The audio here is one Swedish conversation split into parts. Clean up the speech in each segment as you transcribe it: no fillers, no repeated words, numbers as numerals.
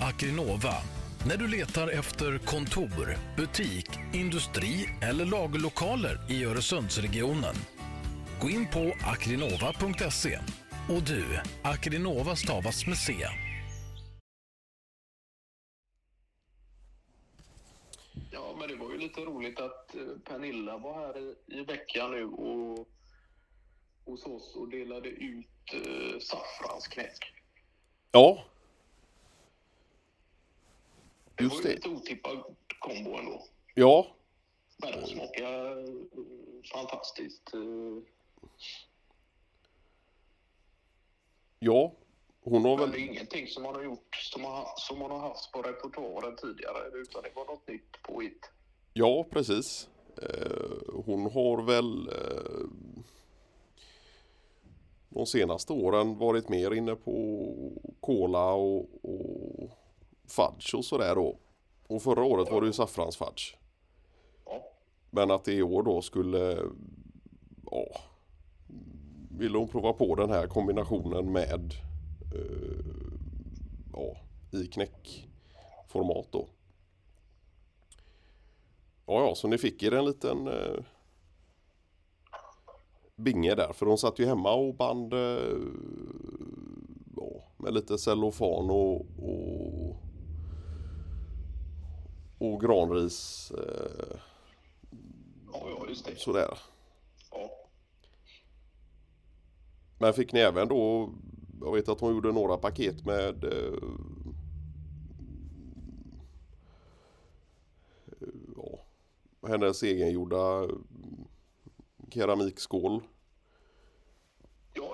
Akrinova. När du letar efter kontor, butik, industri eller lagerlokaler i Öresundsregionen. Gå in på akrinova.se. Och du, Akrinova stavas med C. Ja, men det var ju lite roligt att Pernilla var här i veckan nu och hos oss och delade ut saffransknäck. Ja. Just det. Det var ju lite otippad kombo ändå. Ja. Men de smakar fantastiskt. Ja. Hon har väl... Det är ingenting som hon har gjort som hon har haft på repertoaren tidigare, utan det var något nytt på hit. Ja, precis. Hon har väl de senaste åren varit mer inne på kola och fudge och sådär då. Och förra året var det ju saffransfudge. Ja. Men att det i år då skulle... Ja. Ville hon prova på den här kombinationen med... i knäckformat då. Ja, så ni fick er en liten binge där, för de satt ju hemma och band med lite cellofan och granris just det. Sådär. Ja. Men fick ni även då, jag vet att hon gjorde några paket med hennes egengjorda keramikskål. Ja,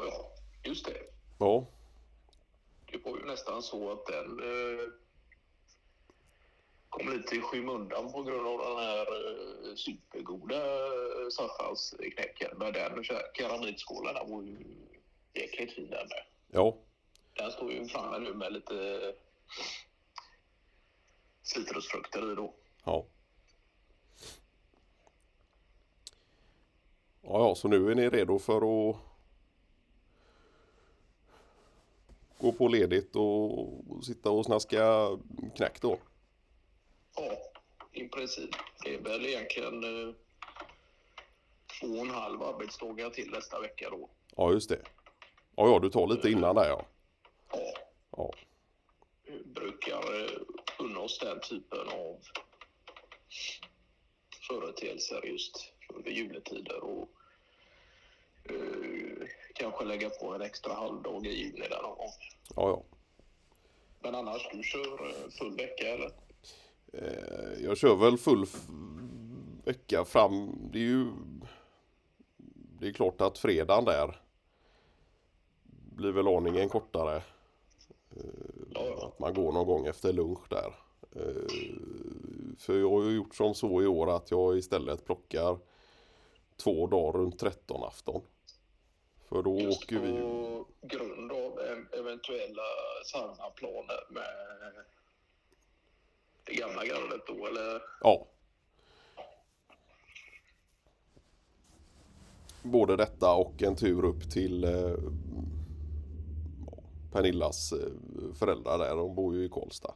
just det. Ja. Det var ju nästan så att den kom lite i skymundan på grund av den här supergoda saffransknäcken. Men den keramikskålen var ju jäkligt fin där med. Ja. Den står ju framme nu med lite citrusfrukter i då. Ja. Ja, så nu är ni redo för att gå på ledigt och sitta och snaska knäck då? Ja, i princip. Det är väl egentligen 2,5 arbetsdagar till nästa vecka då. Ja, just det. Ja, du tar lite innan där, ja. Ja. Vi brukar unna oss den typen av företeelser just under juletider och kanske lägga på en extra halvdag i juni där någon gång. Ja. Men annars, du kör full vecka, eller? Jag kör väl full vecka fram. Det är klart att fredagen där blir väl aningen kortare. Att man går någon gång efter lunch där. För jag har ju gjort som så i år att jag istället plockar 2 dagar runt 13-afton. För då just åker vi... På grund av eventuella sanna planer med det gamla gardet då, eller? Ja. Både detta och en tur upp till... Pernillas föräldrar där, de bor ju i Kolsta.